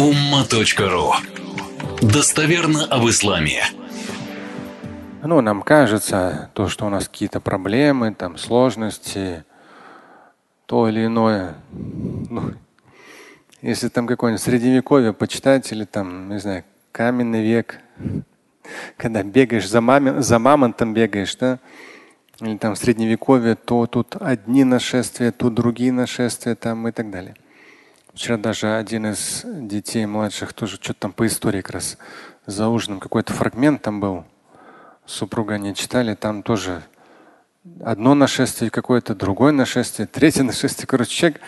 umma.рф. Достоверно об исламе. Ну, нам кажется, то, что у нас какие-то проблемы, там сложности, то или иное. Ну, если там какое-нибудь средневековье почитать или там, не знаю, каменный век, когда бегаешь за мамонтом бегаешь, да? Или там в средневековье, то тут одни нашествия, тут другие нашествия там и так далее. Вчера даже один из детей младших тоже что-то там по истории как раз за ужином какой-то фрагмент там был. Супруга не читали, там тоже одно нашествие какое-то, другое нашествие, третье нашествие. Короче, человек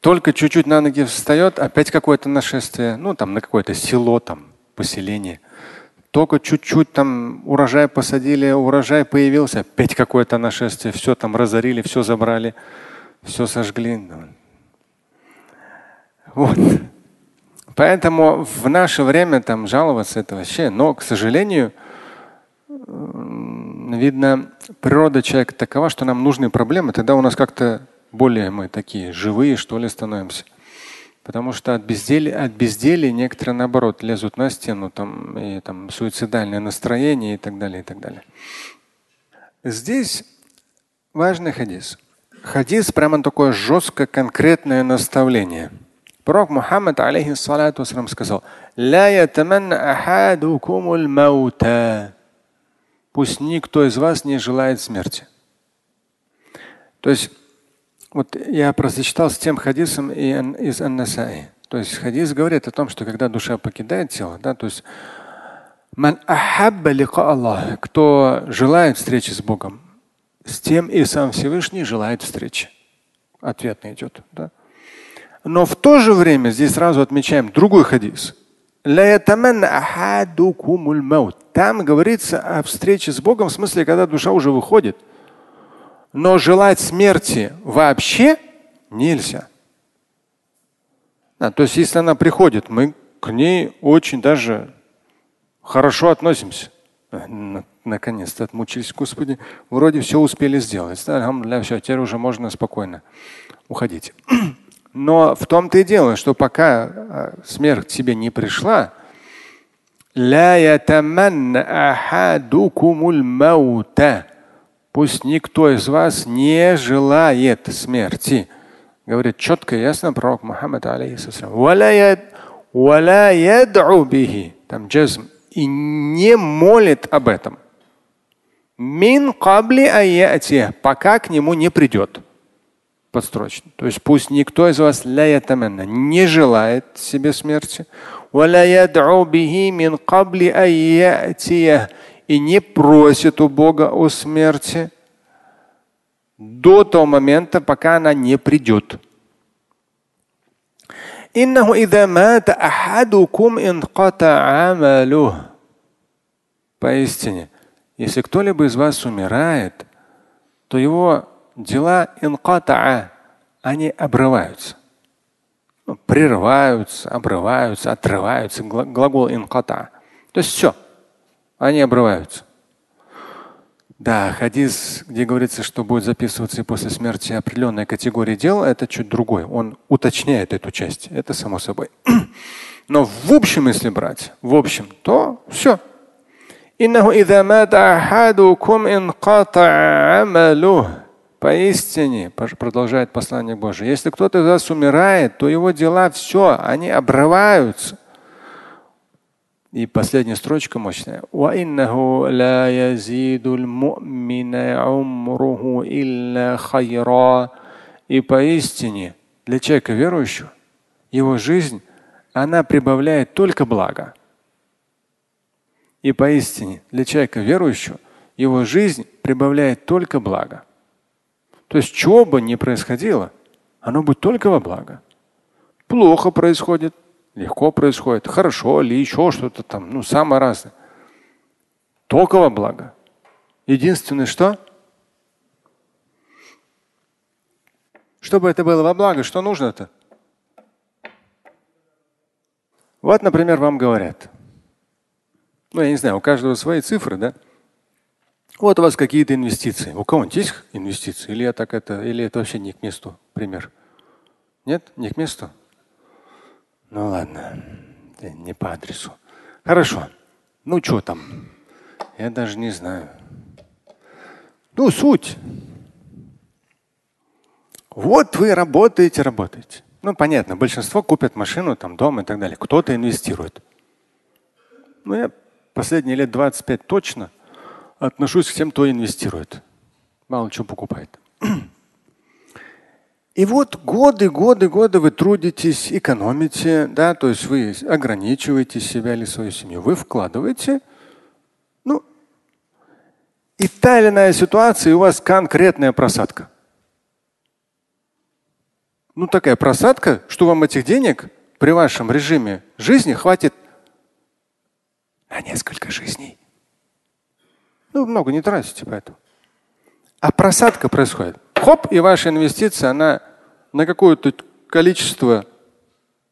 только чуть-чуть на ноги встает, опять какое-то нашествие, ну там на какое-то село, там поселение. Только чуть-чуть там урожай посадили, урожай появился, опять какое-то нашествие, все там разорили, все забрали, все сожгли. Вот. Поэтому в наше время там жаловаться это вообще. Но, к сожалению, видно, природа человека такова, что нам нужны проблемы, тогда у нас как-то более мы такие живые, что ли, становимся. Потому что от безделия некоторые, наоборот, лезут на стену, там, и там суицидальное настроение и так далее, и так далее. Здесь важный хадис. Хадис прямо такое жестко конкретное наставление. Пророк Мухаммад, алейхиссалату вассалям, сказал: «Ля ятаманна ахадукумуль маута». Пусть никто из вас не желает смерти. То есть вот я просто читал с тем хадисом из Ан-Насаи. То есть хадис говорит о том, что когда душа покидает тело, да, то есть ман ахабба лиқа Аллах, кто желает встречи с Богом, с тем и сам Всевышний желает встречи. Ответно идет. Да? Но в то же время здесь сразу отмечаем другой хадис. Там говорится о встрече с Богом, в смысле, когда душа уже выходит. Но желать смерти вообще нельзя. Да, то есть, если она приходит, мы к ней очень даже хорошо относимся. Наконец-то отмучились, Господи. Вроде все успели сделать. Да, все, теперь уже можно спокойно уходить. Но в том-то и дело, что пока смерть к тебе не пришла, пусть никто из вас не желает смерти. Говорит четко и ясно пророк Мухаммад, алейхиссалям. Там джазм. И не молит об этом. Мин кабли аяти, пока к нему не придет. Подстрочно. То есть пусть никто из вас не желает себе смерти. И не просит у Бога о смерти до того момента, пока она не придет. Поистине, если кто-либо из вас умирает, то его дела инкатаа, они обрываются. Прерываются, обрываются, отрываются. Глагол инкатаа. То есть все. Они обрываются. Да, хадис, где говорится, что будет записываться и после смерти определенная категория дел, это чуть другое. Он уточняет эту часть. Это само собой. Но в общем, если брать, в общем, то все. Поистине, продолжает послание Божие, если кто-то из вас умирает, то его дела все, они обрываются. И последняя строчка мощная. И поистине, для человека верующего, его жизнь, она прибавляет только благо. И поистине, для человека верующего, его жизнь прибавляет только благо. То есть, чего бы ни происходило, оно будет только во благо. Плохо происходит, легко происходит, хорошо или еще что-то там, ну, самое разное. Только во благо. Единственное, что? Чтобы это было во благо, что нужно-то? Вот, например, вам говорят. Ну, я не знаю, у каждого свои цифры, да? Вот у вас какие-то инвестиции. У кого-нибудь есть инвестиции? Или это вообще не к месту пример? Нет? Не к месту? Ну ладно, не по адресу. Хорошо. Ну что там? Я даже не знаю. Ну суть. Вот вы работаете, работаете. Ну понятно, большинство купят машину, там, дом и так далее. Кто-то инвестирует. Ну я последние лет 25 точно отношусь к тем, кто инвестирует. Мало чего покупает. И вот годы вы трудитесь, экономите, да, то есть вы ограничиваете себя или свою семью, вы вкладываете. Ну, и та или иная ситуация, и у вас конкретная просадка. Ну, такая просадка, что вам этих денег при вашем режиме жизни хватит на несколько жизней. Ну, много не тратите поэтому. А просадка происходит. Хоп, и ваша инвестиция, она на какое-то количество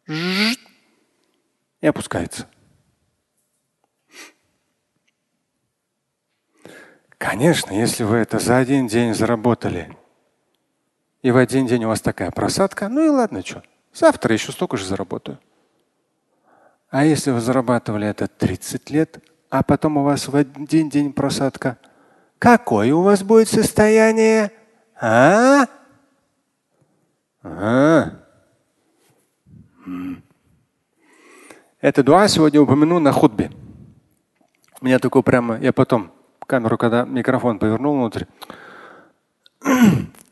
и опускается. Конечно, если вы это за один день заработали, и в один день у вас такая просадка, ну и ладно, что, завтра еще столько же заработаю. А если вы зарабатывали это 30 лет, а потом у вас в один день просадка, какое у вас будет состояние? Это дуа сегодня упомяну на хутбе. У меня такой прямо, я потом камеру, когда микрофон повернул внутрь.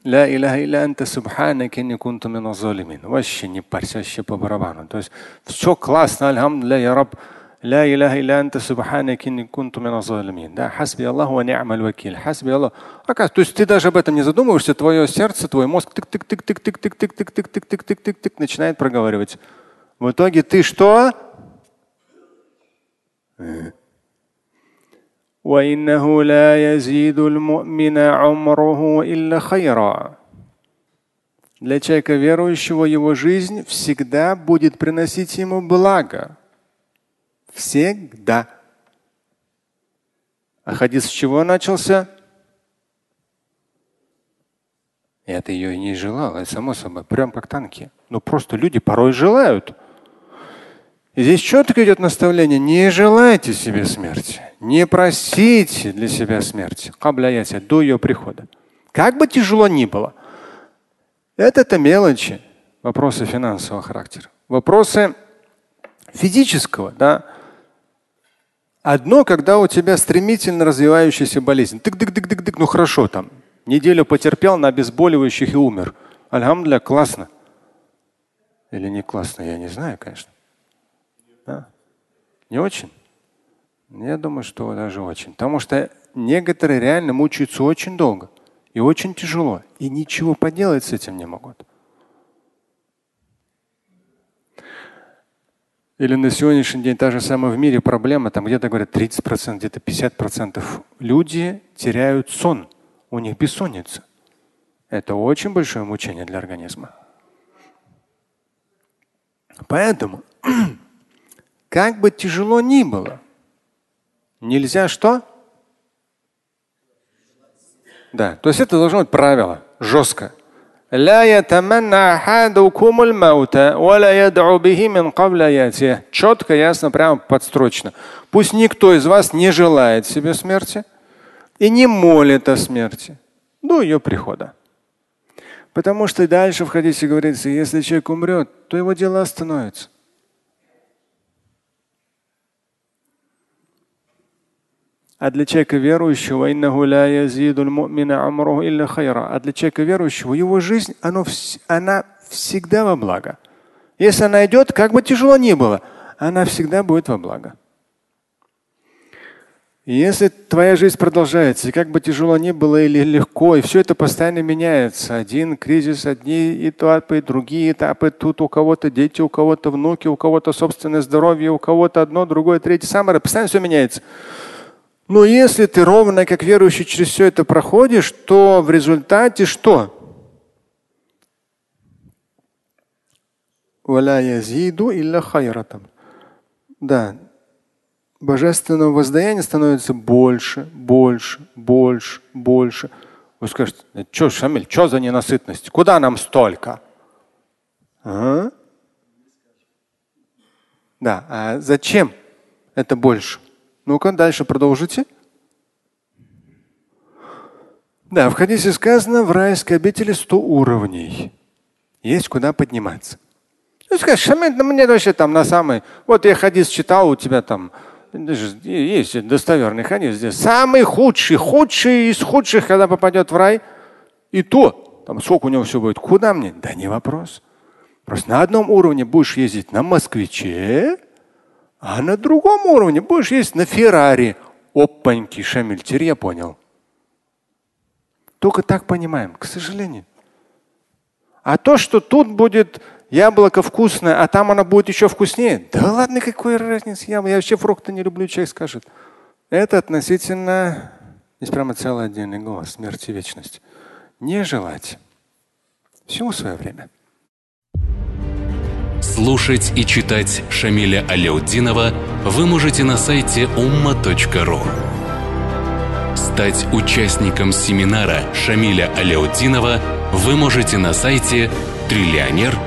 Ля иляха илля анта субханака инни кунту миназ залимин. Вообще не парься, вообще по барабану. То есть все классно, альхамдулилля, я раб. Ля иляха илля анта субханака инни кунту миназ залимин. Да, хасби Аллаху ва ни'маль вакиль. Хасби Аллах. То есть ты даже об этом не задумываешься, твое сердце, твой мозг тык-тык-тык-тык-тык-тык-тык-тык-тык-тык-тык начинает проговаривать. В итоге ты что? وَإِنَّهُ لَا يَزِيدُ الْمُؤْمِنَ عُمْرُهُ إِلَّا خَيْرًا. Для человека верующего его жизнь всегда будет приносить ему благо. Всегда. А хадис с чего начался? Я-то ее и не желал, это само собой, прям как танки. Но просто люди порой желают. И здесь четко идет наставление: не желайте себе смерти, не просите для себя смерти, до ее прихода. Как бы тяжело ни было, это мелочи, вопросы финансового характера, вопросы физического, да. Одно, когда у тебя стремительно развивающаяся болезнь. Тык-тык-тык-тык-тык, ну хорошо там. Неделю потерпел на обезболивающих и умер. Альхамдулилля, классно. Или не классно, я не знаю, конечно. Да? Не очень? Я думаю, что даже очень. Потому что некоторые реально мучаются очень долго и очень тяжело. И ничего поделать с этим не могут. Или на сегодняшний день та же самая в мире проблема. Там где-то говорят 30%, где-то 50% люди теряют сон. У них бессонница. Это очень большое мучение для организма. Поэтому как бы тяжело ни было, нельзя что? Да, то есть это должно быть правило, жестко. Четко, ясно, прямо подстрочно. Пусть никто из вас не желает себе смерти и не молит о смерти до ее прихода. Потому что дальше в хадисе говорится, если человек умрет, то его дело остановится. А для человека верующего, его жизнь, она всегда во благо. Если она идет, как бы тяжело ни было, она всегда будет во благо. И если твоя жизнь продолжается, и как бы тяжело ни было или легко, и все это постоянно меняется. Один кризис, одни этапы, другие этапы. Тут у кого-то дети, у кого-то внуки, у кого-то собственное здоровье, у кого-то одно, другое, третье, самое. Постоянно все меняется. Но если ты ровно как верующий через все это проходишь, то в результате что? Да. Божественного воздаяния становится больше, больше, больше, больше. Вы скажете, что, Шамиль, что за ненасытность? Куда нам столько? Да. А зачем это больше? Ну-ка, дальше продолжите. Да, в хадисе сказано, в райской обители 100 уровней. Есть куда подниматься. Ну, скажешь, Шамиль, мне вообще там на самый… Вот я хадис читал, у тебя там есть достоверный хадис здесь. Самый худший, худший из худших, когда попадет в рай. И то, там сколько у него все будет. Куда мне? Да не вопрос. Просто на одном уровне будешь ездить на москвиче, а на другом уровне будешь ездить на Феррари. Опаньки, Шамиль, теперь я понял. Только так понимаем, к сожалению. А то, что тут будет яблоко вкусное, а там оно будет еще вкуснее. Да ладно, какой разница, я вообще фрукты не люблю, человек скажет. Это относительно, здесь прямо целый отдельный голос, смерти и вечность. Не желать. Всему свое время. Слушать и читать Шамиля Аляутдинова вы можете на сайте umma.ru. Стать участником семинара Шамиля Аляутдинова вы можете на сайте trillioner.life.